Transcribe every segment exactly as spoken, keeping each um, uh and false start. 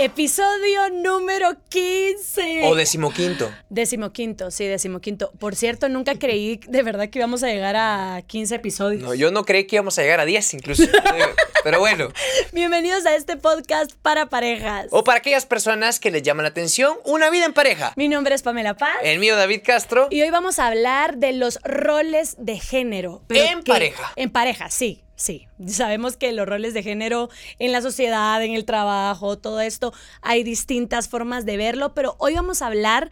Episodio número quince. O decimoquinto. Decimoquinto, sí, decimoquinto. Por cierto, nunca creí de verdad que íbamos a llegar a quince episodios. No, yo no creí que íbamos a llegar a diez incluso. Pero bueno. Bienvenidos a este podcast para parejas. O para aquellas personas que les llama la atención una vida en pareja. Mi nombre es Pamela Paz. El mío, David Castro. Y hoy vamos a hablar de los roles de género. En que, pareja. En pareja, sí. Sí, sabemos que los roles de género en la sociedad, en el trabajo, todo esto, hay distintas formas de verlo, pero hoy vamos a hablar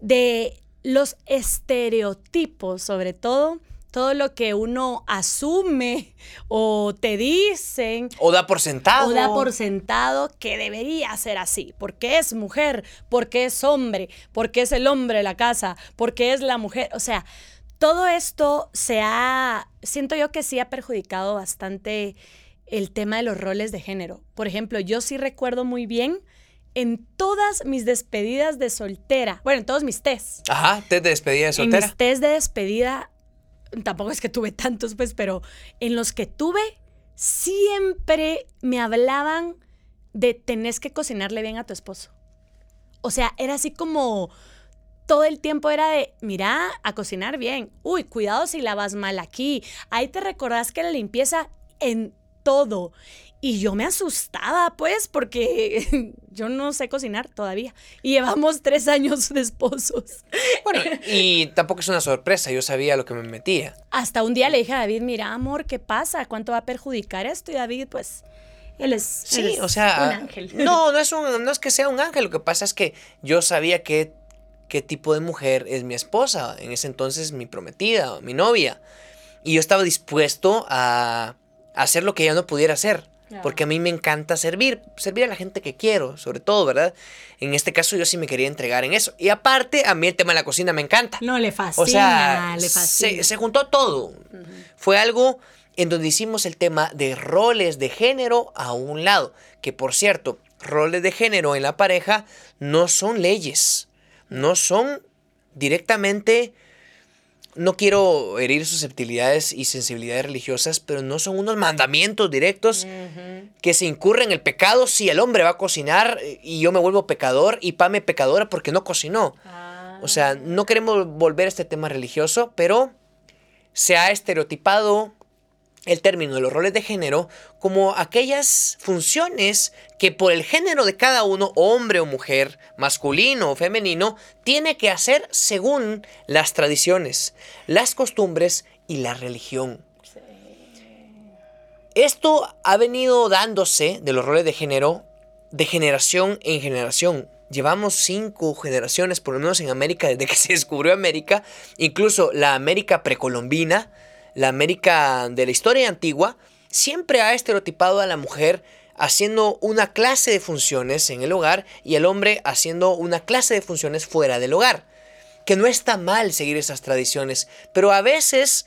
de los estereotipos, sobre todo, todo lo que uno asume o te dicen. O da por sentado. O da por sentado que debería ser así, porque es mujer, porque es hombre, porque es el hombre de la casa, porque es la mujer, o sea... Todo esto se ha, siento yo que sí ha perjudicado bastante el tema de los roles de género. Por ejemplo, yo sí recuerdo muy bien en todas mis despedidas de soltera, bueno, en todos mis tests. Ajá, test de despedida de soltera. En mis tests de despedida, tampoco es que tuve tantos, pues, pero en los que tuve, siempre me hablaban de tenés que cocinarle bien a tu esposo. O sea, era así como... Todo el tiempo era de, mira, a cocinar bien. Uy, cuidado si lavas mal aquí. Ahí te recordás que la limpieza en todo. Y yo me asustaba, pues, porque yo no sé cocinar todavía. Y llevamos tres años de esposos. Bueno, y tampoco es una sorpresa. Yo sabía lo que me metía. Hasta un día le dije a David, mira, amor, ¿qué pasa? ¿Cuánto va a perjudicar esto? Y David, pues... Él es, sí, él es o sea, un ángel. No, no es, un, no es que sea un ángel. Lo que pasa es que yo sabía que... qué tipo de mujer es mi esposa, en ese entonces mi prometida, mi novia. Y yo estaba dispuesto a hacer lo que ella no pudiera hacer, yeah. Porque a mí me encanta servir, servir a la gente que quiero, sobre todo, ¿verdad? En este caso yo sí me quería entregar en eso. Y aparte, a mí el tema de la cocina me encanta. No, le fascina, o sea, le fascina. Se, se juntó todo. Uh-huh. Fue algo en donde hicimos el tema de roles de género a un lado. Que, por cierto, roles de género en la pareja no son leyes. No son directamente, no quiero herir susceptibilidades y sensibilidades religiosas, pero no son unos mandamientos directos uh-huh. que se incurren en el pecado si el hombre va a cocinar y yo me vuelvo pecador y Pame pecadora porque no cocinó. Ah. O sea, no queremos volver a este tema religioso, pero se ha estereotipado el término de los roles de género como aquellas funciones que por el género de cada uno, hombre o mujer, masculino o femenino, tiene que hacer según las tradiciones, las costumbres y la religión. Sí. Esto ha venido dándose de los roles de género de generación en generación. Llevamos cinco generaciones, por lo menos en América, desde que se descubrió América, incluso la América precolombina, la América de la historia antigua, siempre ha estereotipado a la mujer haciendo una clase de funciones en el hogar y al hombre haciendo una clase de funciones fuera del hogar. Que no está mal seguir esas tradiciones, pero a veces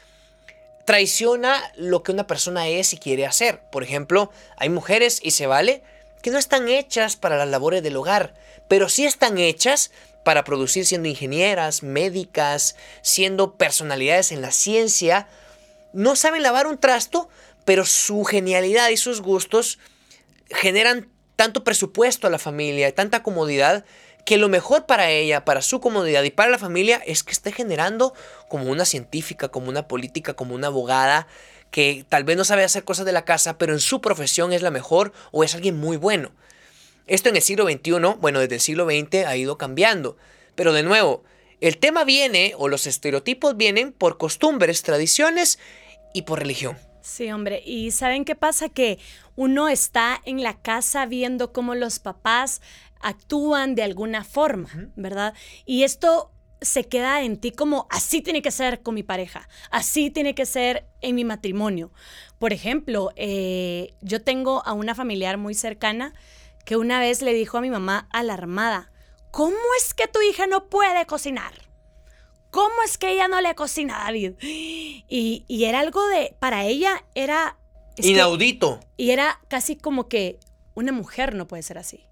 traiciona lo que una persona es y quiere hacer. Por ejemplo, hay mujeres, y se vale, que no están hechas para las labores del hogar, pero sí están hechas para producir siendo ingenieras, médicas, siendo personalidades en la ciencia. No saben lavar un trasto, pero su genialidad y sus gustos generan tanto presupuesto a la familia, tanta comodidad, que lo mejor para ella, para su comodidad y para la familia es que esté generando como una científica, como una política, como una abogada, que tal vez no sabe hacer cosas de la casa, pero en su profesión es la mejor o es alguien muy bueno. Esto en el siglo veintiuno, bueno, desde el siglo veinte ha ido cambiando, pero de nuevo, el tema viene, o los estereotipos vienen por costumbres, tradiciones y por religión. Sí, hombre. ¿Y saben qué pasa? Que uno está en la casa viendo cómo los papás actúan de alguna forma, ¿verdad? Y esto se queda en ti como, así tiene que ser con mi pareja, así tiene que ser en mi matrimonio. Por ejemplo, eh, yo tengo a una familiar muy cercana que una vez le dijo a mi mamá alarmada, ¿cómo es que tu hija no puede cocinar? ¿Cómo es que ella no le cocina a David? Y, y era algo de... Para ella era... Inaudito. Que, y era casi como que una mujer no puede ser así.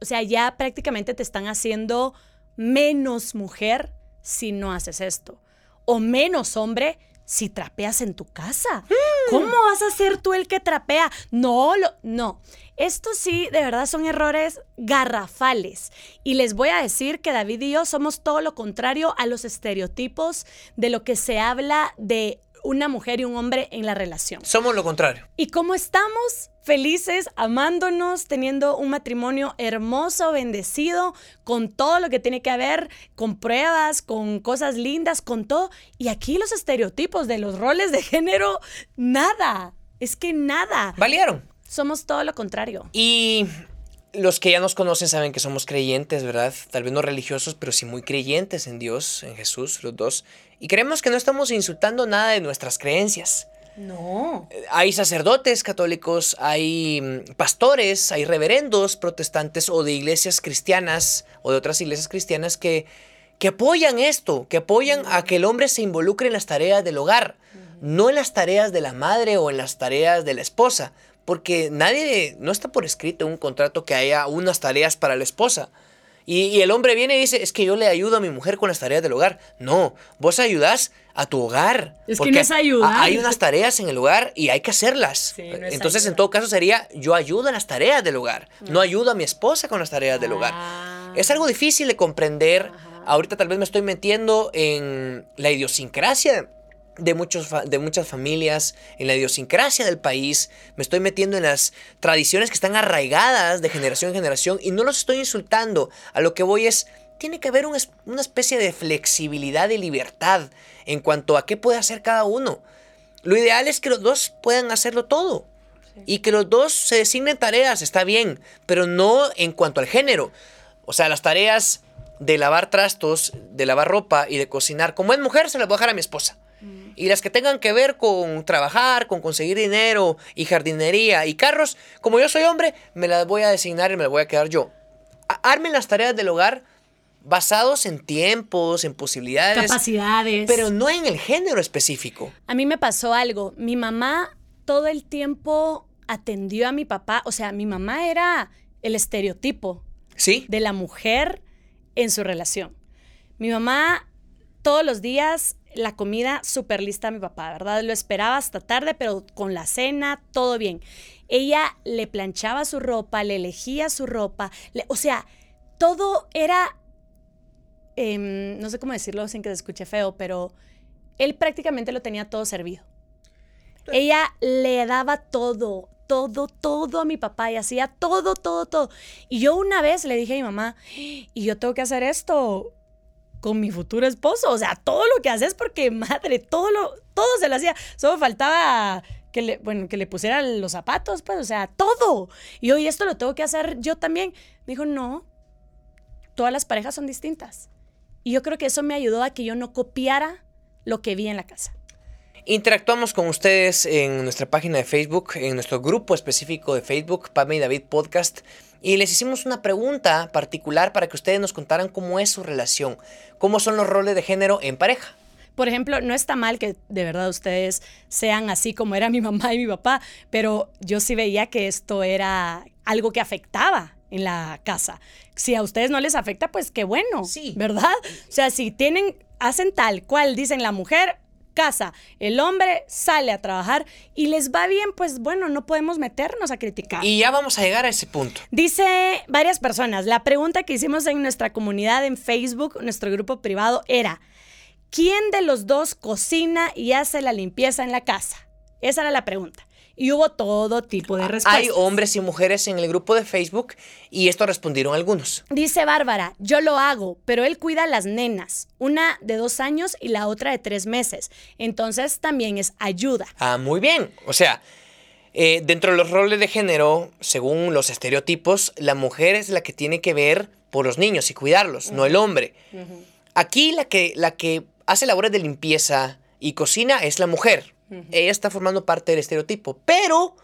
O sea, ya prácticamente te están haciendo menos mujer si no haces esto. O menos hombre si trapeas en tu casa. Mm. ¿Cómo vas a ser tú el que trapea? No, lo, no. Estos sí, de verdad, son errores garrafales. Y les voy a decir que David y yo somos todo lo contrario a los estereotipos de lo que se habla de una mujer y un hombre en la relación. Somos lo contrario. ¿Y cómo estamos? Felices, amándonos, teniendo un matrimonio hermoso, bendecido, con todo lo que tiene que haber, con pruebas, con cosas lindas, con todo. Y aquí los estereotipos de los roles de género, nada. Es que nada. Valieron. Somos todo lo contrario. Y los que ya nos conocen saben que somos creyentes, ¿verdad? Tal vez no religiosos, pero sí muy creyentes en Dios, en Jesús, los dos. Y creemos que no estamos insultando nada de nuestras creencias. No. Hay sacerdotes católicos, hay pastores, hay reverendos protestantes o de iglesias cristianas o de otras iglesias cristianas que, que apoyan esto, que apoyan a que el hombre se involucre en las tareas del hogar, no en las tareas de la madre o en las tareas de la esposa, porque nadie, no está por escrito en un contrato que haya unas tareas para la esposa. Y, y el hombre viene y dice, es que yo le ayudo a mi mujer con las tareas del hogar. No, vos ayudás a tu hogar. Es que no es ayudar. Hay unas tareas en el hogar y hay que hacerlas. Sí, no Entonces, ayuda. En todo caso sería, yo ayudo a las tareas del hogar. No, no ayudo a mi esposa con las tareas ah. del hogar. Es algo difícil de comprender. Ajá. Ahorita tal vez me estoy metiendo en la idiosincrasia de, muchos fa- de muchas familias, en la idiosincrasia del país. Me estoy metiendo en las tradiciones que están arraigadas de generación en generación y no los estoy insultando. A lo que voy es, tiene que haber un es- una especie de flexibilidad y libertad en cuanto a qué puede hacer cada uno. Lo ideal es que los dos puedan hacerlo todo. Sí. Y que los dos se designen tareas, está bien, pero no en cuanto al género. O sea, las tareas de lavar trastos, de lavar ropa y de cocinar, como es mujer, se las voy a dejar a mi esposa. Y las que tengan que ver con trabajar, con conseguir dinero y jardinería y carros, como yo soy hombre, me las voy a designar y me las voy a quedar yo. Armen las tareas del hogar basados en tiempos, en posibilidades, capacidades, pero no en el género específico. A mí me pasó algo. Mi mamá todo el tiempo atendió a mi papá. O sea, mi mamá era el estereotipo, ¿sí?, de la mujer en su relación. Mi mamá todos los días... La comida súper lista a mi papá, ¿verdad? Lo esperaba hasta tarde, pero con la cena, todo bien. Ella le planchaba su ropa, le elegía su ropa. Le, o sea, todo era, eh, no sé cómo decirlo sin que se escuche feo, pero él prácticamente lo tenía todo servido. Ella le daba todo, todo, todo a mi papá y hacía todo, todo, todo. Y yo una vez le dije a mi mamá, y yo tengo que hacer esto con mi futuro esposo, o sea, todo lo que haces, porque madre, todo lo, todo se lo hacía, solo faltaba que le, bueno, que le pusieran los zapatos, pues, o sea, todo, y hoy esto lo tengo que hacer yo también. Me dijo, no, todas las parejas son distintas, y yo creo que eso me ayudó a que yo no copiara lo que vi en la casa. Interactuamos con ustedes en nuestra página de Facebook, en nuestro grupo específico de Facebook, Pame y David Podcast, y les hicimos una pregunta particular para que ustedes nos contaran cómo es su relación, cómo son los roles de género en pareja. Por ejemplo, no está mal que de verdad ustedes sean así como era mi mamá y mi papá, pero yo sí veía que esto era algo que afectaba en la casa. Si a ustedes no les afecta, pues qué bueno, sí, ¿verdad? O sea, si tienen, hacen tal cual, dicen la mujer... casa, el hombre sale a trabajar y les va bien, pues bueno, no podemos meternos a criticar. Y ya vamos a llegar a ese punto. Dice varias personas, la pregunta que hicimos en nuestra comunidad en Facebook, nuestro grupo privado, era ¿quién de los dos cocina y hace la limpieza en la casa? Esa era la pregunta. Y hubo todo tipo de respuestas. Hay hombres y mujeres en el grupo de Facebook y esto respondieron algunos. Dice Bárbara, yo lo hago, pero él cuida a las nenas, una de dos años y la otra de tres meses. Entonces también es ayuda. Ah, muy bien. O sea, eh, dentro de los roles de género, según los estereotipos, la mujer es la que tiene que ver por los niños y cuidarlos, uh-huh, no el hombre. Uh-huh. Aquí la que, la que hace labores de limpieza y cocina es la mujer. Ella está formando parte del estereotipo, pero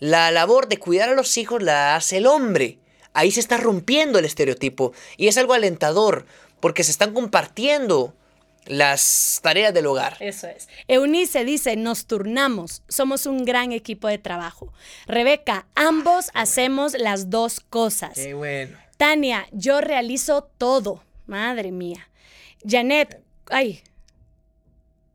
la labor de cuidar a los hijos la hace el hombre. Ahí se está rompiendo el estereotipo y es algo alentador porque se están compartiendo las tareas del hogar. Eso es. Eunice dice, nos turnamos, somos un gran equipo de trabajo. Rebeca, ambos hacemos las dos cosas. Qué bueno. Tania, yo realizo todo, madre mía. Janet, ay...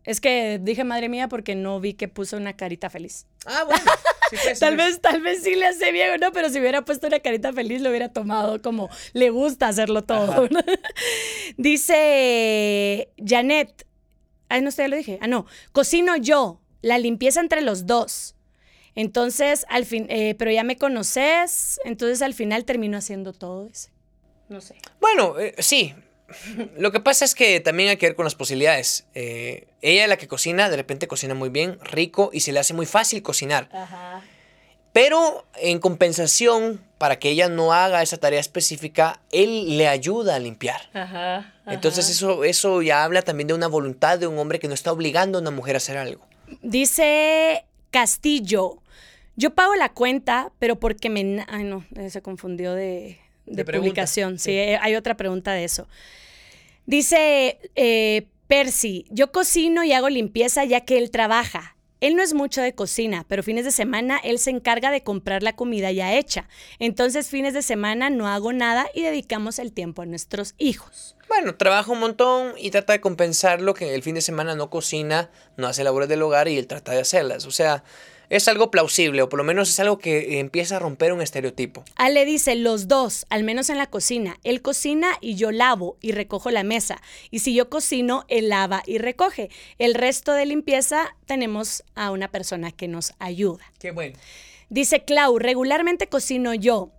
Es que dije madre mía porque no vi que puso una carita feliz. Ah, bueno. Sí, pues, tal, sí. vez, tal vez sí le hace bien, ¿no? Pero si hubiera puesto una carita feliz, lo hubiera tomado como le gusta hacerlo todo. ¿No? Dice Janet. Ay, no sé, ya lo dije. Ah, no. Cocino yo. La limpieza entre los dos. Entonces, al fin, eh, pero ya me conoces. Entonces, al final termino haciendo todo eso. No sé. Bueno, eh, sí. Lo que pasa es que también hay que ver con las posibilidades. Eh, ella es la que cocina, de repente cocina muy bien, rico, y se le hace muy fácil cocinar. Ajá. Pero en compensación, para que ella no haga esa tarea específica, él le ayuda a limpiar. Ajá, ajá. Entonces eso, eso ya habla también de una voluntad de un hombre que no está obligando a una mujer a hacer algo. Dice Castillo, yo pago la cuenta, pero porque me... Ay, no, se confundió de... De, de publicación, sí. sí, hay otra pregunta de eso. Dice eh, Percy, yo cocino y hago limpieza ya que él trabaja. Él no es mucho de cocina, pero fines de semana él se encarga de comprar la comida ya hecha. Entonces fines de semana no hago nada y dedicamos el tiempo a nuestros hijos. Bueno, trabaja un montón y trata de compensar lo que el fin de semana no cocina, no hace labores del hogar y él trata de hacerlas, o sea... Es algo plausible, o por lo menos es algo que empieza a romper un estereotipo. Ale dice, los dos, al menos en la cocina. Él cocina y yo lavo y recojo la mesa. Y si yo cocino, él lava y recoge. El resto de limpieza tenemos a una persona que nos ayuda. Qué bueno. Dice Clau, regularmente cocino yo.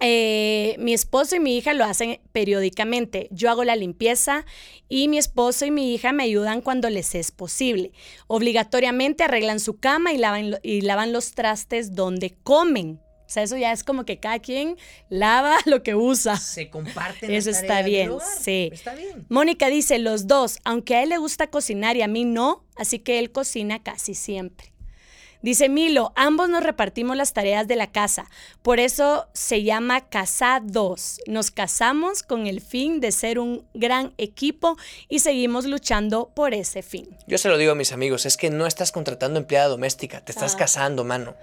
Eh, mi esposo y mi hija lo hacen periódicamente. Yo hago la limpieza y mi esposo y mi hija me ayudan cuando les es posible. Obligatoriamente arreglan su cama y lavan, lo, y lavan los trastes donde comen. O sea, eso ya es como que cada quien lava lo que usa. Se comparten. Eso la tarea está bien, del hogar. Sí. Está bien. Mónica dice, los dos, aunque a él le gusta cocinar y a mí no, así que él cocina casi siempre. Dice Milo, ambos nos repartimos las tareas de la casa, por eso se llama casados. Nos casamos con el fin de ser un gran equipo y seguimos luchando por ese fin. Yo se lo digo a mis amigos, es que no estás contratando empleada doméstica, te estás ah. casando, mano.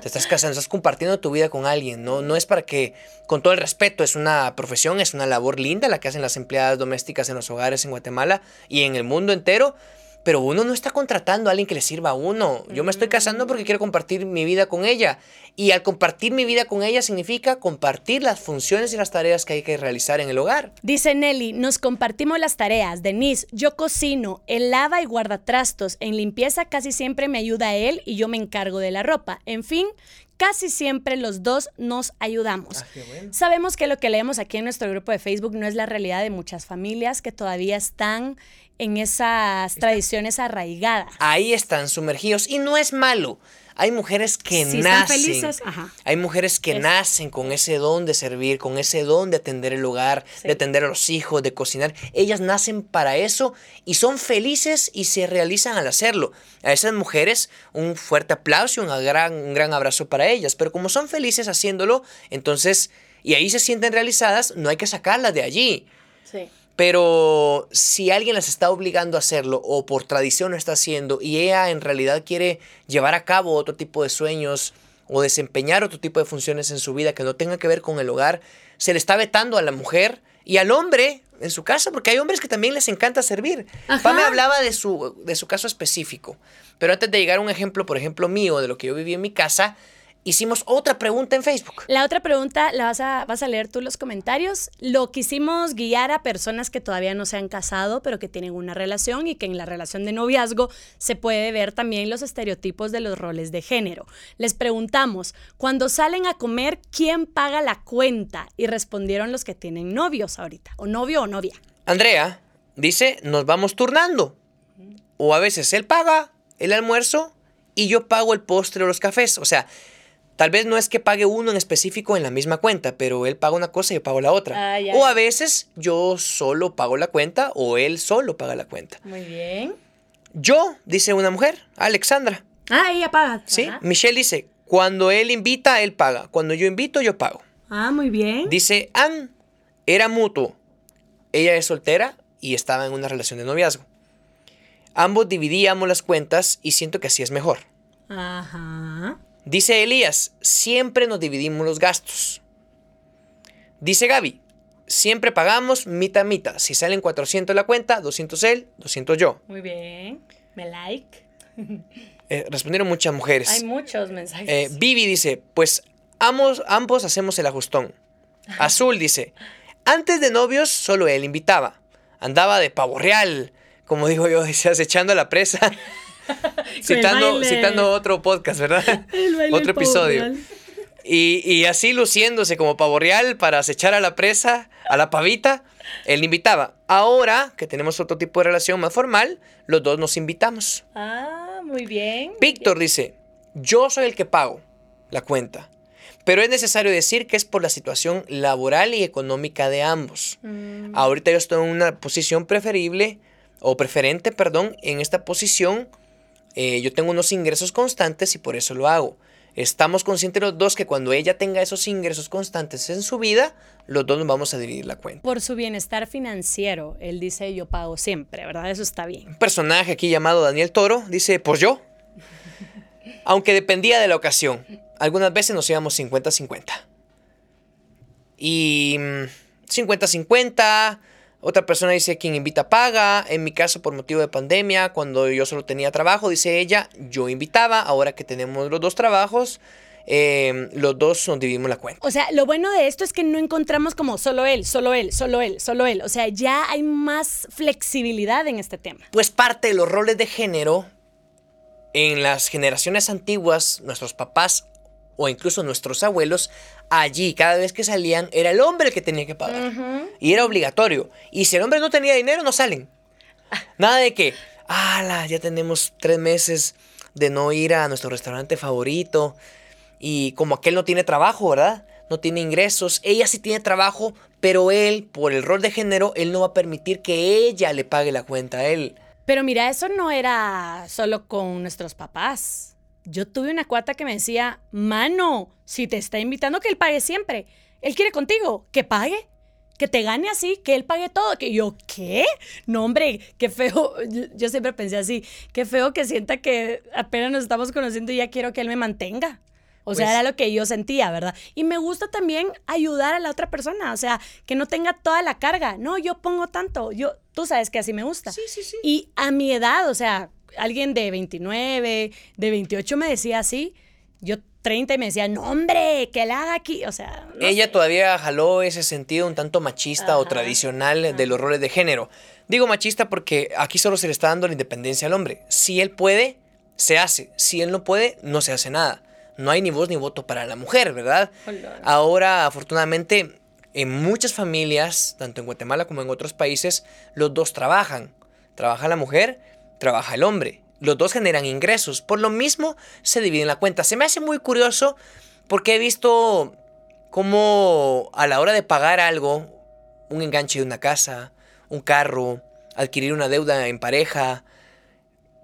Te estás casando, estás compartiendo tu vida con alguien, ¿no? No es para que, con todo el respeto, es una profesión, es una labor linda la que hacen las empleadas domésticas en los hogares en Guatemala y en el mundo entero. Pero uno no está contratando a alguien que le sirva a uno. Yo me estoy casando porque quiero compartir mi vida con ella. Y al compartir mi vida con ella significa compartir las funciones y las tareas que hay que realizar en el hogar. Dice Nelly, nos compartimos las tareas. Denise, yo cocino, él lava y guarda trastos. En limpieza casi siempre me ayuda él y yo me encargo de la ropa. En fin... Casi siempre los dos nos ayudamos. Ah, qué bueno. Sabemos que lo que leemos aquí en nuestro grupo de Facebook no es la realidad de muchas familias que todavía están en esas tradiciones arraigadas. Ahí están sumergidos y no es malo. Hay mujeres que sí, nacen. Están felices. Ajá. Hay mujeres que es. nacen con ese don de servir, con ese don de atender el hogar, sí. de atender a los hijos, de cocinar. Ellas nacen para eso y son felices y se realizan al hacerlo. A esas mujeres, un fuerte aplauso y un gran, un gran abrazo para ellas. Pero como son felices haciéndolo, entonces, y ahí se sienten realizadas, no hay que sacarlas de allí. Sí. Pero si alguien las está obligando a hacerlo o por tradición lo está haciendo y ella en realidad quiere llevar a cabo otro tipo de sueños o desempeñar otro tipo de funciones en su vida que no tenga que ver con el hogar, se le está vetando a la mujer y al hombre en su casa, porque hay hombres que también les encanta servir. Ajá. Pame hablaba de su, de su caso específico, pero antes de llegar a un ejemplo, por ejemplo, mío, de lo que yo viví en mi casa... Hicimos otra pregunta en Facebook. La otra pregunta la vas a, vas a leer tú los comentarios. Lo quisimos guiar a personas que todavía no se han casado, pero que tienen una relación y que en la relación de noviazgo se puede ver también los estereotipos de los roles de género. Les preguntamos, cuando salen a comer, ¿quién paga la cuenta? Y respondieron los que tienen novios ahorita, o novio o novia. Andrea dice, nos vamos turnando. O a veces él paga el almuerzo y yo pago el postre o los cafés. O sea... Tal vez no es que pague uno en específico en la misma cuenta, pero él paga una cosa y yo pago la otra. Ah, ya. O a veces yo solo pago la cuenta o él solo paga la cuenta. Muy bien. Yo, dice una mujer, Alexandra. Ah, ella paga. Sí, ajá. Michelle dice, cuando él invita, él paga. Cuando yo invito, yo pago. Ah, muy bien. Dice Ann, era mutuo. Ella es soltera y estaba en una relación de noviazgo. Ambos dividíamos las cuentas y siento que así es mejor. Ajá. Dice Elías, siempre nos dividimos los gastos. Dice Gaby, siempre pagamos mitad, mitad. Si salen cuatrocientos la cuenta, doscientos él, doscientos yo. Muy bien, me like. Eh, respondieron muchas mujeres. Hay muchos mensajes. Eh, Vivi dice, pues ambos, ambos hacemos el ajustón. Azul dice, antes de novios solo él invitaba. Andaba de pavo real, como digo yo, decías, echando a la presa. citando, citando otro podcast, ¿verdad? Otro episodio. Real. Y, y así luciéndose como pavo real para acechar a la presa, a la pavita, él invitaba. Ahora que tenemos otro tipo de relación más formal, los dos nos invitamos. Ah, muy bien. Víctor dice, yo soy el que pago la cuenta, pero es necesario decir que es por la situación laboral y económica de ambos. Mm. Ahorita yo estoy en una posición preferible, o preferente, perdón, en esta posición. Eh, yo tengo unos ingresos constantes y por eso lo hago. Estamos conscientes los dos que cuando ella tenga esos ingresos constantes en su vida, los dos nos vamos a dividir la cuenta. Por su bienestar financiero, él dice, yo pago siempre, ¿verdad? Eso está bien. Un personaje aquí llamado Daniel Toro dice, pues yo. Aunque dependía de la ocasión. Algunas veces nos íbamos cincuenta cincuenta. Y cincuenta cincuenta... Otra persona dice, quien invita paga. En mi caso, por motivo de pandemia, cuando yo solo tenía trabajo, dice ella, yo invitaba. Ahora que tenemos los dos trabajos, eh, los dos nos dividimos la cuenta. O sea, lo bueno de esto es que no encontramos como solo él, solo él, solo él, solo él. O sea, ya hay más flexibilidad en este tema. Pues parte de los roles de género, en las generaciones antiguas, nuestros papás o incluso nuestros abuelos, allí cada vez que salían era el hombre el que tenía que pagar. Uh-huh. Y era obligatorio. Y si el hombre no tenía dinero, no salen. Nada de que, ala, ya tenemos tres meses de no ir a nuestro restaurante favorito. Y como aquel no tiene trabajo, ¿verdad? No tiene ingresos. Ella sí tiene trabajo, pero él, por el rol de género, él no va a permitir que ella le pague la cuenta a él. Pero mira, eso no era solo con nuestros papás. Yo tuve una cuata que me decía, mano, si te está invitando, que él pague siempre. Él quiere contigo, que pague, que te gane así, que él pague todo. Que yo, ¿qué? No, hombre, qué feo. Yo siempre pensé así, qué feo que sienta que apenas nos estamos conociendo y ya quiero que él me mantenga. O pues, sea, era lo que yo sentía, ¿verdad? Y me gusta también ayudar a la otra persona, o sea, que no tenga toda la carga. No, yo pongo tanto, yo, tú sabes que así me gusta. Sí, sí, sí. Y a mi edad, o sea, alguien de veintinueve, de veintiocho me decía así, yo treinta y me decía, no hombre, que la haga aquí, o sea. No Ella sé. Todavía jaló ese sentido un tanto machista, ajá, o tradicional, ajá, de los roles de género. Digo machista porque aquí solo se le está dando la independencia al hombre. Si él puede, se hace. Si él no puede, no se hace nada. No hay ni voz ni voto para la mujer, ¿verdad? Hola. Ahora, afortunadamente, en muchas familias, tanto en Guatemala como en otros países, los dos trabajan. Trabaja la mujer, trabaja el hombre. Los dos generan ingresos. Por lo mismo, se dividen la cuenta. Se me hace muy curioso porque he visto cómo a la hora de pagar algo, un enganche de una casa, un carro, adquirir una deuda en pareja,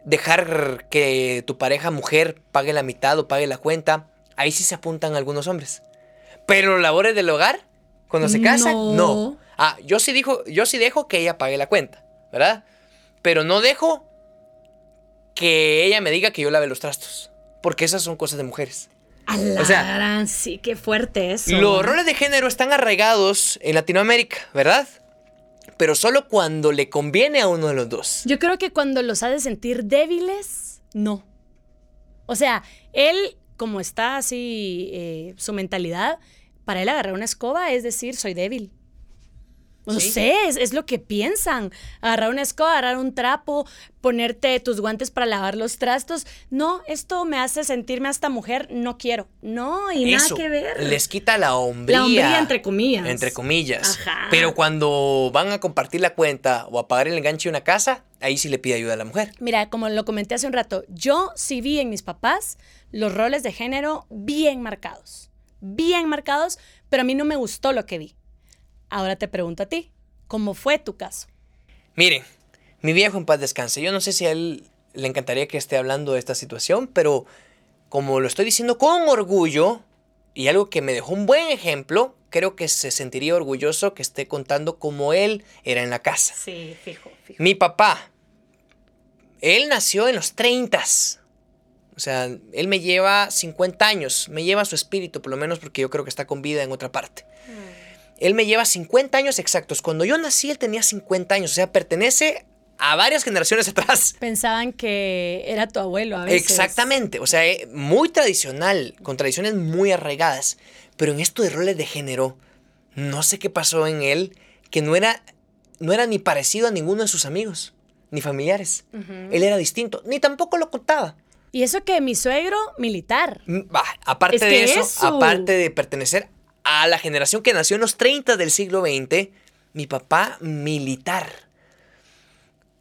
dejar que tu pareja mujer pague la mitad o pague la cuenta, ahí sí se apuntan algunos hombres. Pero los labores del hogar, cuando se casan, no. no. Ah, yo sí, dijo, yo sí dejo que ella pague la cuenta, ¿verdad? Pero no dejo que ella me diga que yo lave los trastos, porque esas son cosas de mujeres. O sea, sí, qué fuerte eso. Los roles de género están arraigados en Latinoamérica, ¿verdad? Pero solo cuando le conviene a uno de los dos. Yo creo que cuando los hace sentir débiles, no. O sea, él, como está así, eh, su mentalidad, para él agarrar una escoba es decir, soy débil. No sí. sé, es, es lo que piensan. Agarrar una escoba, agarrar un trapo, ponerte tus guantes para lavar los trastos. No, esto me hace sentirme hasta mujer, no quiero. No, y eso, nada que ver. Les quita la hombría. La hombría, entre comillas. Entre comillas. Ajá. Pero cuando van a compartir la cuenta o a pagar el enganche de una casa, ahí sí le pide ayuda a la mujer. Mira, como lo comenté hace un rato, yo sí vi en mis papás los roles de género bien marcados. Bien marcados, pero a mí no me gustó lo que vi. Ahora te pregunto a ti, ¿cómo fue tu caso? Miren, mi viejo en paz descanse. Yo no sé si a él le encantaría que esté hablando de esta situación, pero como lo estoy diciendo con orgullo y algo que me dejó un buen ejemplo, creo que se sentiría orgulloso que esté contando cómo él era en la casa. Sí, fijo, fijo. Mi papá, él nació en los treintas. O sea, él me lleva cincuenta años, me lleva su espíritu por lo menos porque yo creo que está con vida en otra parte. Mm. Él me lleva cincuenta años exactos. Cuando yo nací, él tenía cincuenta años. O sea, pertenece a varias generaciones atrás. Pensaban que era tu abuelo a veces. Exactamente. O sea, muy tradicional, con tradiciones muy arraigadas. Pero en esto de roles de género, no sé qué pasó en él, que no era, no era ni parecido a ninguno de sus amigos, ni familiares. Uh-huh. Él era distinto, ni tampoco lo contaba. Y eso que mi suegro, militar. Bah, aparte es que de eso, eso, aparte de pertenecer a la generación que nació en los treinta del siglo veinte, mi papá militar.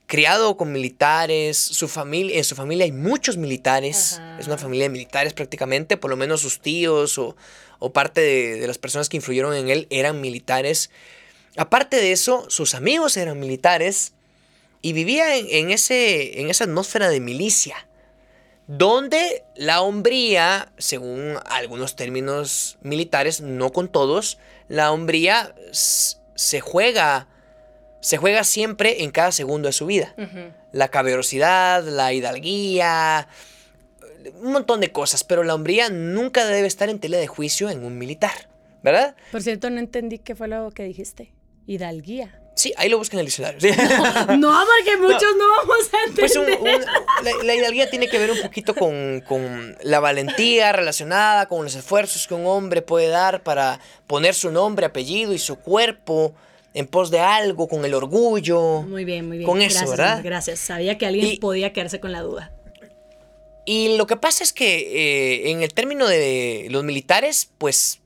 Criado con militares, su familia, en su familia hay muchos militares. Ajá. Es una familia de militares prácticamente, por lo menos sus tíos o, o parte de, de las personas que influyeron en él eran militares. Aparte de eso, sus amigos eran militares y vivía en, en, ese, en esa atmósfera de milicia, donde la hombría, según algunos términos militares, no con todos, la hombría se juega... Se juega siempre en cada segundo de su vida. Uh-huh. La caballerosidad, la hidalguía, un montón de cosas. Pero la hombría nunca debe estar en tela de juicio en un militar, ¿verdad? Por cierto, no entendí qué fue lo que dijiste. Hidalguía. Sí, ahí lo buscan en el diccionario. ¿Sí? No, no, porque muchos no, no vamos a entender. Pues un, un, la, la hidalguía tiene que ver un poquito con, con la valentía relacionada con los esfuerzos que un hombre puede dar para poner su nombre, apellido y su cuerpo en pos de algo, con el orgullo. Muy bien, muy bien. Con eso, gracias, ¿verdad? Gracias. Sabía que alguien y, podía quedarse con la duda. Y lo que pasa es que eh, en el término de los militares, pues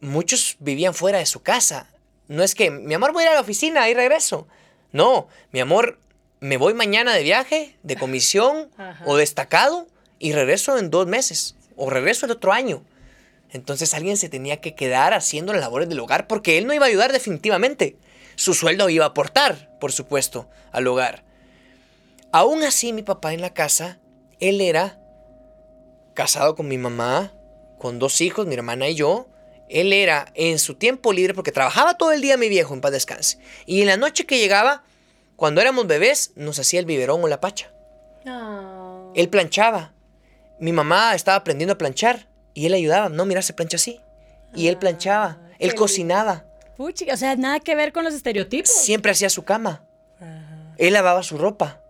muchos vivían fuera de su casa. No es que, mi amor, voy a ir a la oficina y regreso. No, mi amor, me voy mañana de viaje, de comisión o destacado y regreso en dos meses o regreso el otro año. Entonces alguien se tenía que quedar haciendo las labores del hogar porque él no iba a ayudar definitivamente. Su sueldo iba a aportar, por supuesto, al hogar. Aún así, mi papá en la casa, él era casado con mi mamá, con dos hijos, mi hermana y yo. Él era en su tiempo libre, porque trabajaba todo el día mi viejo, en paz descanse. Y en la noche que llegaba, cuando éramos bebés, nos hacía el biberón o la pacha. Oh. Él planchaba. Mi mamá estaba aprendiendo a planchar. Y él ayudaba. No, mira, se plancha así. Y ah, él planchaba. Él cocinaba. Puchi, o sea, nada que ver con los estereotipos. Siempre hacía su cama. Ajá. Él lavaba su ropa.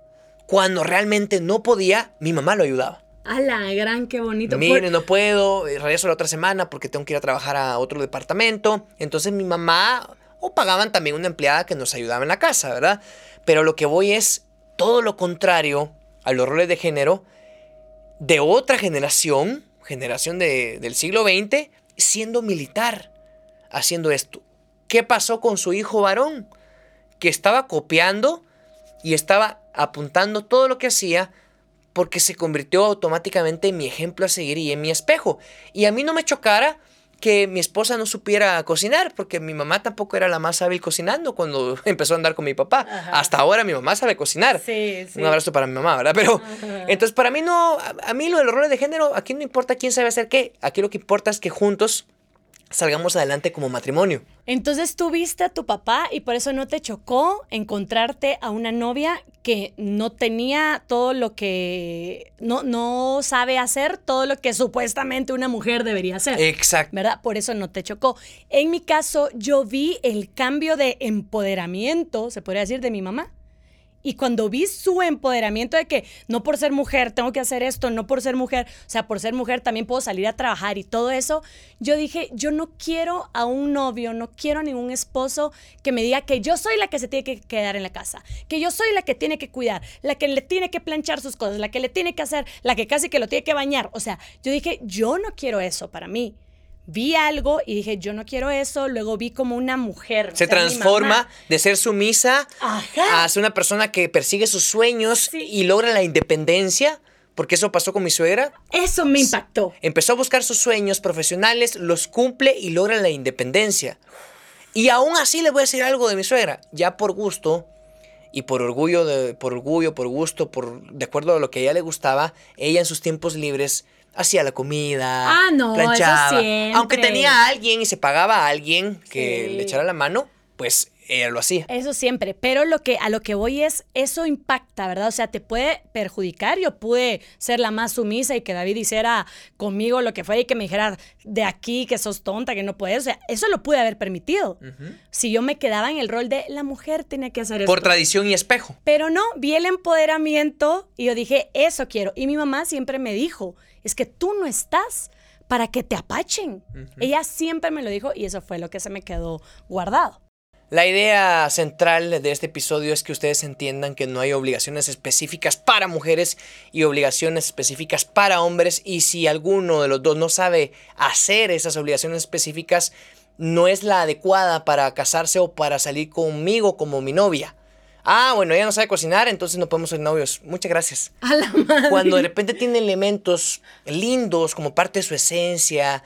Cuando realmente no podía, mi mamá lo ayudaba. ¡A la gran, qué bonito! Mire, por... no puedo, regreso la otra semana porque tengo que ir a trabajar a otro departamento. Entonces mi mamá, o pagaban también una empleada que nos ayudaba en la casa, ¿verdad? Pero lo que voy es todo lo contrario a los roles de género de otra generación... generación de, del siglo veinte, siendo militar, haciendo esto. ¿Qué pasó con su hijo varón? Que estaba copiando y estaba apuntando todo lo que hacía porque se convirtió automáticamente en mi ejemplo a seguir y en mi espejo. Y a mí no me chocara que mi esposa no supiera cocinar, porque mi mamá tampoco era la más hábil cocinando cuando empezó a andar con mi papá. Ajá. Hasta ahora mi mamá sabe cocinar. Sí, sí. Un abrazo para mi mamá, ¿verdad? Pero, ajá, entonces para mí no, a, a mí lo de los roles de género, aquí no importa quién sabe hacer qué. Aquí lo que importa es que juntos salgamos adelante como matrimonio. Entonces tú viste a tu papá y por eso no te chocó encontrarte a una novia que no tenía todo lo que... No, no sabe hacer todo lo que supuestamente una mujer debería hacer. Exacto. ¿Verdad? Por eso no te chocó. En mi caso, yo vi el cambio de empoderamiento, se podría decir, de mi mamá. Y cuando vi su empoderamiento de que no por ser mujer tengo que hacer esto, no por ser mujer, o sea, por ser mujer también puedo salir a trabajar y todo eso, yo dije, yo no quiero a un novio, no quiero a ningún esposo que me diga que yo soy la que se tiene que quedar en la casa, que yo soy la que tiene que cuidar, la que le tiene que planchar sus cosas, la que le tiene que hacer, la que casi que lo tiene que bañar. O sea, yo dije, yo no quiero eso para mí. Vi algo y dije, yo no quiero eso. Luego vi como una mujer. Se o sea, transforma de ser sumisa, ajá, a ser una persona que persigue sus sueños, sí, y logra la independencia, porque eso pasó con mi suegra. Eso me impactó. Empezó a buscar sus sueños profesionales, los cumple y logra la independencia. Y aún así les voy a decir algo de mi suegra. Ya por gusto y por orgullo, de, por orgullo, por gusto, por, de acuerdo a lo que a ella le gustaba, ella en sus tiempos libres... hacía la comida, ah, no, planchaba. Aunque tenía a alguien y se pagaba a alguien que, sí, le echara la mano, pues ella lo hacía. Eso siempre, pero lo que, a lo que voy es, eso impacta, ¿verdad? O sea, te puede perjudicar. Yo pude ser la más sumisa y que David hiciera conmigo lo que fuera y que me dijera de aquí que sos tonta, que no puedes. O sea, eso lo pude haber permitido. Uh-huh. Si yo me quedaba en el rol de la mujer tenía que hacer eso. Por esto. Tradición y espejo. Pero no, vi el empoderamiento y yo dije, eso quiero. Y mi mamá siempre me dijo, es que tú no estás para que te apachen. Uh-huh. Ella siempre me lo dijo y eso fue lo que se me quedó guardado. La idea central de este episodio es que ustedes entiendan que no hay obligaciones específicas para mujeres y obligaciones específicas para hombres, y si alguno de los dos no sabe hacer esas obligaciones específicas, no es la adecuada para casarse o para salir conmigo como mi novia. Ah, bueno, ella no sabe cocinar, entonces no podemos ser novios. Muchas gracias. A la madre. Cuando de repente tiene elementos lindos como parte de su esencia,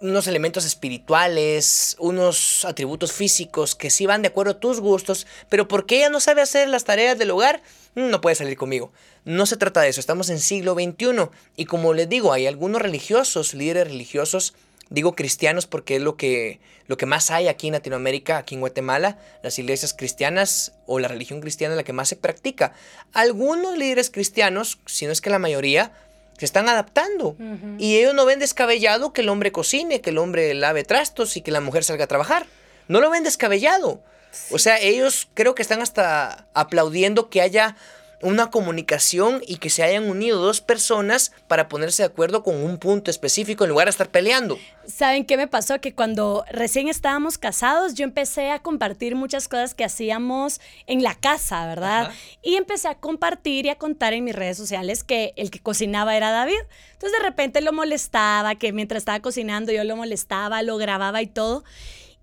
unos elementos espirituales, unos atributos físicos que sí van de acuerdo a tus gustos, pero porque ella no sabe hacer las tareas del hogar, no puede salir conmigo. No se trata de eso, estamos en siglo veintiuno y como les digo, hay algunos religiosos, líderes religiosos, digo cristianos porque es lo que, lo que más hay aquí en Latinoamérica, aquí en Guatemala, las iglesias cristianas o la religión cristiana es la que más se practica. Algunos líderes cristianos, si no es que la mayoría, se están adaptando. Uh-huh. Y ellos no ven descabellado que el hombre cocine, que el hombre lave trastos y que la mujer salga a trabajar. No lo ven descabellado. Sí. O sea, ellos creo que están hasta aplaudiendo que haya una comunicación y que se hayan unido dos personas para ponerse de acuerdo con un punto específico en lugar de estar peleando. ¿Saben qué me pasó? Que cuando recién estábamos casados, yo empecé a compartir muchas cosas que hacíamos en la casa, ¿verdad? Ajá. Y empecé a compartir y a contar en mis redes sociales que el que cocinaba era David. Entonces, de repente lo molestaba, que mientras estaba cocinando yo lo molestaba, lo grababa y todo.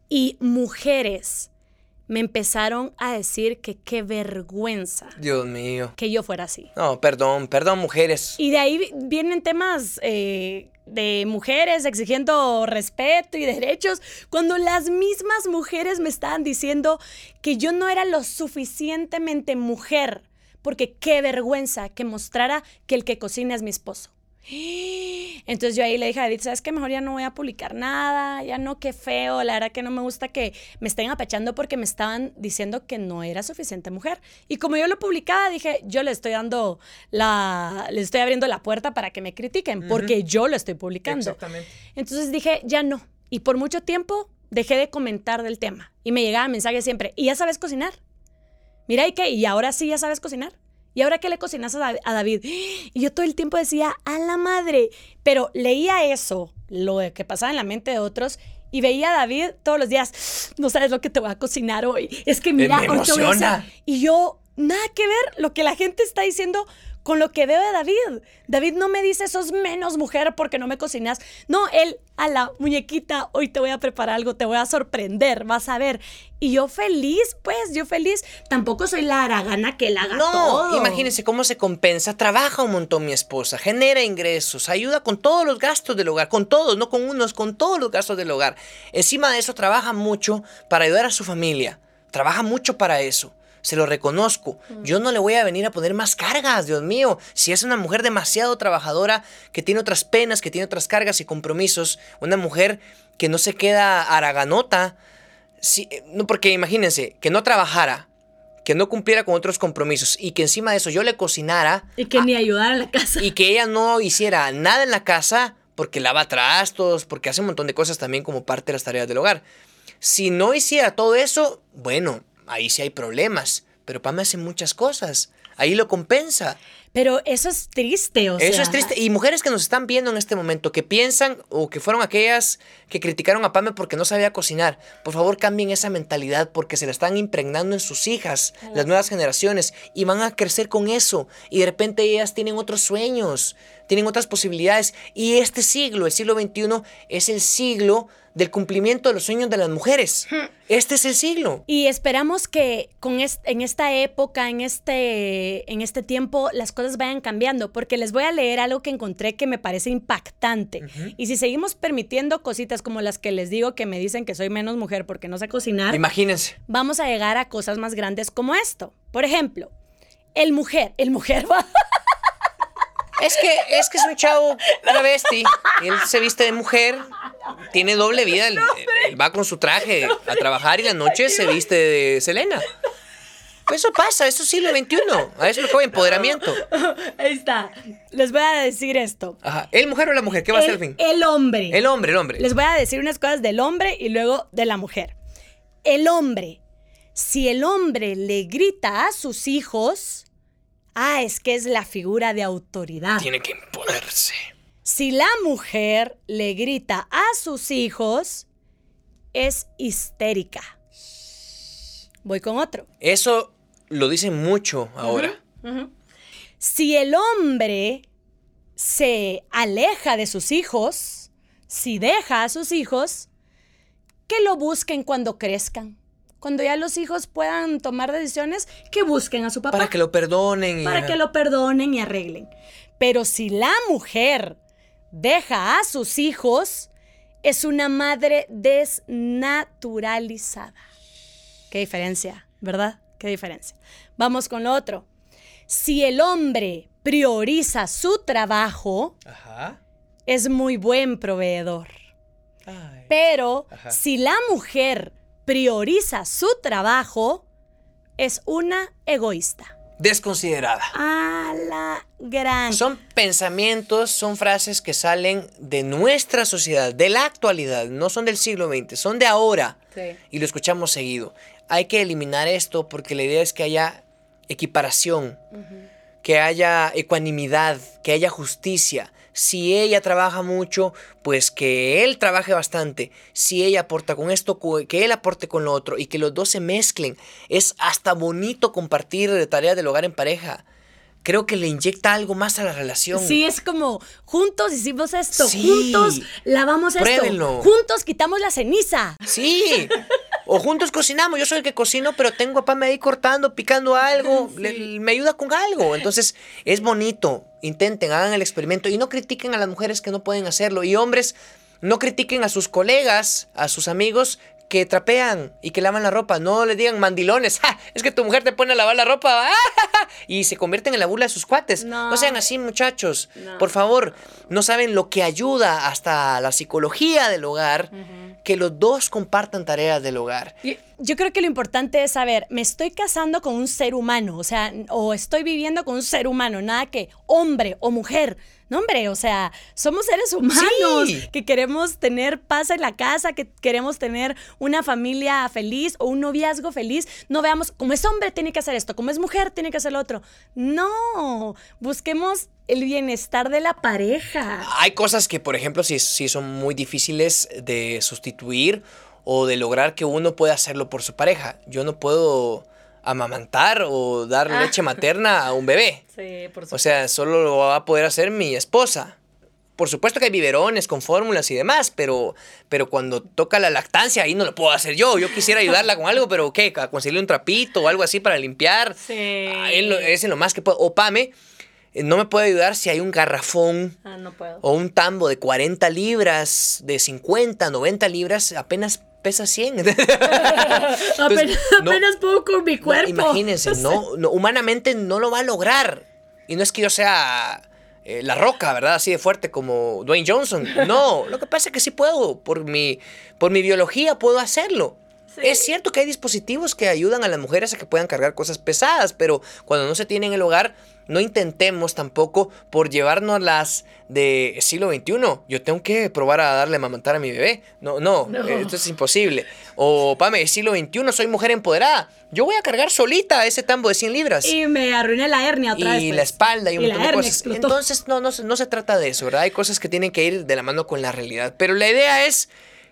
Y mujeres me empezaron a decir que qué vergüenza. Dios mío. Que yo fuera así. No, perdón, perdón, mujeres. Y de ahí vienen temas eh, de mujeres exigiendo respeto y derechos, cuando las mismas mujeres me estaban diciendo que yo no era lo suficientemente mujer, porque qué vergüenza que mostrara que el que cocina es mi esposo. Entonces yo ahí le dije a David, ¿sabes qué? Mejor ya no voy a publicar nada, ya no, qué feo, la verdad que no me gusta que me estén apachando porque me estaban diciendo que no era suficiente mujer. Y como yo lo publicaba, dije, yo le estoy dando la, le estoy abriendo la puerta para que me critiquen, uh-huh, porque yo lo estoy publicando. Exactamente. Entonces dije, ya no. Y por mucho tiempo dejé de comentar del tema. Y me llegaba mensajes siempre, ¿y ya sabes cocinar? Mira, ¿y qué? ¿Y ahora sí ya sabes cocinar? ¿Y ahora qué le cocinas a David? Y yo todo el tiempo decía, a la madre. Pero leía eso, lo que pasaba en la mente de otros, y veía a David todos los días, no sabes lo que te voy a cocinar hoy. Es que mira, me hoy te voy a hacer. Y yo, nada que ver lo que la gente está diciendo con lo que veo de David. David no me dice, sos menos mujer porque no me cocinas. No, él, a la muñequita, hoy te voy a preparar algo, te voy a sorprender, vas a ver. Y yo feliz, pues, yo feliz. Tampoco soy la haragana que la haga no, todo. Imagínense cómo se compensa. Trabaja un montón mi esposa, genera ingresos, ayuda con todos los gastos del hogar, con todos, no con unos, con todos los gastos del hogar. Encima de eso, trabaja mucho para ayudar a su familia. Trabaja mucho para eso. Se lo reconozco. Yo no le voy a venir a poner más cargas, Dios mío. Si es una mujer demasiado trabajadora, que tiene otras penas, que tiene otras cargas y compromisos, una mujer que no se queda haraganota, si, no, porque imagínense, que no trabajara, que no cumpliera con otros compromisos y que encima de eso yo le cocinara. Y que a, ni ayudara en la casa. Y que ella no hiciera nada en la casa porque lava trastos, porque hace un montón de cosas también como parte de las tareas del hogar. Si no hiciera todo eso, bueno, ahí sí hay problemas, pero Pam hace muchas cosas, ahí lo compensa. Pero eso es triste, o sea. Eso es triste, y mujeres que nos están viendo en este momento, que piensan o que fueron aquellas que criticaron a Pam porque no sabía cocinar, por favor cambien esa mentalidad porque se la están impregnando en sus hijas, claro, las nuevas generaciones, y van a crecer con eso, y de repente ellas tienen otros sueños, tienen otras posibilidades, y este siglo, el siglo veintiuno, es el siglo del cumplimiento de los sueños de las mujeres. Este es el siglo. Y esperamos que con est- en esta época, en este, en este tiempo, las cosas vayan cambiando, porque les voy a leer algo que encontré que me parece impactante. Uh-huh. Y si seguimos permitiendo cositas como las que les digo, que me dicen que soy menos mujer porque no sé cocinar, imagínense, vamos a llegar a cosas más grandes como esto. Por ejemplo, el mujer, el mujer va... Es que, es que es un chavo travesti, él se viste de mujer, tiene doble vida. Él, él va con su traje a trabajar y la noche se viste de Selena. Eso pasa, eso es siglo veintiuno. A eso me juega empoderamiento. Ahí está. Les voy a decir esto. Ajá. ¿El mujer o la mujer? ¿Qué va el, a ser el fin? El hombre. El hombre, el hombre. Les voy a decir unas cosas del hombre y luego de la mujer. El hombre. Si el hombre le grita a sus hijos, ah, es que es la figura de autoridad. Tiene que imponerse. Si la mujer le grita a sus hijos, es histérica. Voy con otro. Eso lo dicen mucho ahora. Uh-huh, uh-huh. Si el hombre se aleja de sus hijos, si deja a sus hijos, que lo busquen cuando crezcan. Cuando ya los hijos puedan tomar decisiones, que busquen a su papá. Para que lo perdonen. Y... Para que lo perdonen y arreglen. Pero si la mujer deja a sus hijos, es una madre desnaturalizada. Qué diferencia, ¿verdad? Qué diferencia. Vamos con lo otro. Si el hombre prioriza su trabajo, ajá, es muy buen proveedor. Ay. Pero ajá, si la mujer prioriza su trabajo, es una egoísta. Desconsiderada. A la gran. Son pensamientos, son frases que salen de nuestra sociedad, de la actualidad, no son del siglo veinte, son de ahora. Sí. Y lo escuchamos seguido. Hay que eliminar esto porque la idea es que haya equiparación, uh-huh, que haya ecuanimidad, que haya justicia. Si ella trabaja mucho, pues que él trabaje bastante. Si ella aporta con esto, que él aporte con lo otro y que los dos se mezclen. Es hasta bonito compartir tareas del hogar en pareja. Creo que le inyecta algo más a la relación. Sí, es como, juntos hicimos esto, sí, juntos lavamos pruébenlo. Esto, juntos quitamos la ceniza. Sí, o juntos cocinamos, yo soy el que cocino, pero tengo a Pam ahí cortando, picando algo, sí, le, me ayuda con algo. Entonces, es bonito, intenten, hagan el experimento y no critiquen a las mujeres que no pueden hacerlo. Y hombres, no critiquen a sus colegas, a sus amigos que trapean y que lavan la ropa. No le digan mandilones. ¡Ja! Es que tu mujer te pone a lavar la ropa. ¡Ah! Y se convierten en la burla de sus cuates. No, no sean así, muchachos. No. Por favor, no saben lo que ayuda hasta la psicología del hogar, uh-huh, que los dos compartan tareas del hogar. Yo, yo creo que lo importante es saber, me estoy casando con un ser humano, o sea, o estoy viviendo con un ser humano, nada que hombre o mujer. No, hombre, o sea, somos seres humanos, sí, que queremos tener paz en la casa, que queremos tener una familia feliz o un noviazgo feliz. No veamos, como es hombre tiene que hacer esto, como es mujer tiene que hacer lo otro. No, busquemos el bienestar de la pareja. Hay cosas que, por ejemplo, sí, sí son muy difíciles de sustituir o de lograr que uno pueda hacerlo por su pareja. Yo no puedo... amamantar o dar ah. leche materna a un bebé. Sí, por supuesto. O sea, solo lo va a poder hacer mi esposa. Por supuesto que hay biberones con fórmulas y demás, pero, pero cuando toca la lactancia, ahí no lo puedo hacer yo. Yo quisiera ayudarla con algo, pero ¿qué? Conseguirle un trapito o algo así para limpiar. Sí. Es en lo más que puedo. O Pame no me puede ayudar si hay un garrafón ah, no puedo. o un tambo de cuarenta libras, de cincuenta, noventa libras, apenas pesa cien. Entonces, apenas, no, apenas puedo con mi cuerpo. No, imagínense, no, no, humanamente no lo va a lograr. Y no es que yo sea eh, la roca, ¿verdad? Así de fuerte como Dwayne Johnson. No, lo que pasa es que sí puedo. Por mi, por mi biología puedo hacerlo. Sí. Es cierto que hay dispositivos que ayudan a las mujeres a que puedan cargar cosas pesadas, pero cuando no se tiene en el hogar, no intentemos tampoco por llevarnos las de siglo veintiuno. Yo tengo que probar a darle a amamantar a mi bebé. No, no, no. Esto es imposible. O, Pame, siglo veintiuno, soy mujer empoderada. Yo voy a cargar solita ese tambo de cien libras. Y me arruiné la hernia otra vez. Y la espalda y un montón de cosas. Explotó. Entonces, no, no, no se trata de eso, ¿verdad? Hay cosas que tienen que ir de la mano con la realidad. Pero la idea es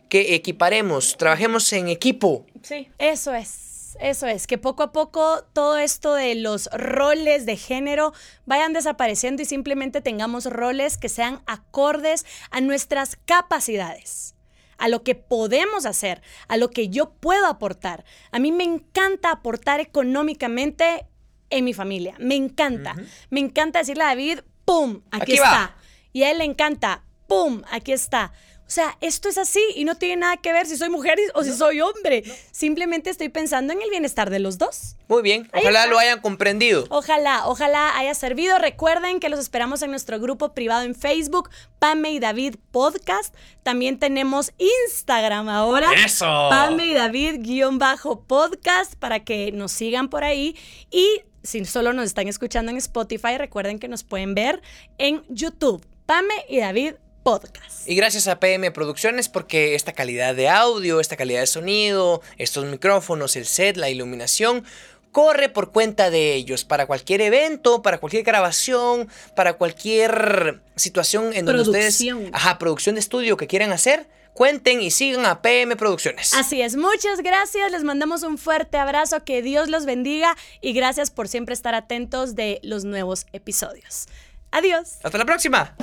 que equiparemos, trabajemos en equipo. Sí, eso es, eso es, que poco a poco todo esto de los roles de género vayan desapareciendo y simplemente tengamos roles que sean acordes a nuestras capacidades, a lo que podemos hacer, a lo que yo puedo aportar. A mí me encanta aportar económicamente en mi familia, me encanta. Uh-huh. Me encanta decirle a David, ¡pum! Aquí, aquí está. Va. Y a él le encanta, ¡pum! Aquí está. O sea, esto es así y no tiene nada que ver si soy mujer o si no, soy hombre. No. Simplemente estoy pensando en el bienestar de los dos. Muy bien, ojalá lo hayan comprendido. Ojalá, ojalá haya servido. Recuerden que los esperamos en nuestro grupo privado en Facebook, Pame y David Podcast. También tenemos Instagram ahora. ¡Eso! Pame y David guión bajo podcast para que nos sigan por ahí. Y si solo nos están escuchando en Spotify, recuerden que nos pueden ver en YouTube, Pame y David Podcast. Y gracias a P M Producciones porque esta calidad de audio, esta calidad de sonido, estos micrófonos, el set, la iluminación, corre por cuenta de ellos. Para cualquier evento, para cualquier grabación, para cualquier situación en donde producción. ustedes... Ajá, producción de estudio que quieran hacer, cuenten y sigan a P M Producciones. Así es, muchas gracias, les mandamos un fuerte abrazo, que Dios los bendiga y gracias por siempre estar atentos de los nuevos episodios. Adiós. Hasta la próxima.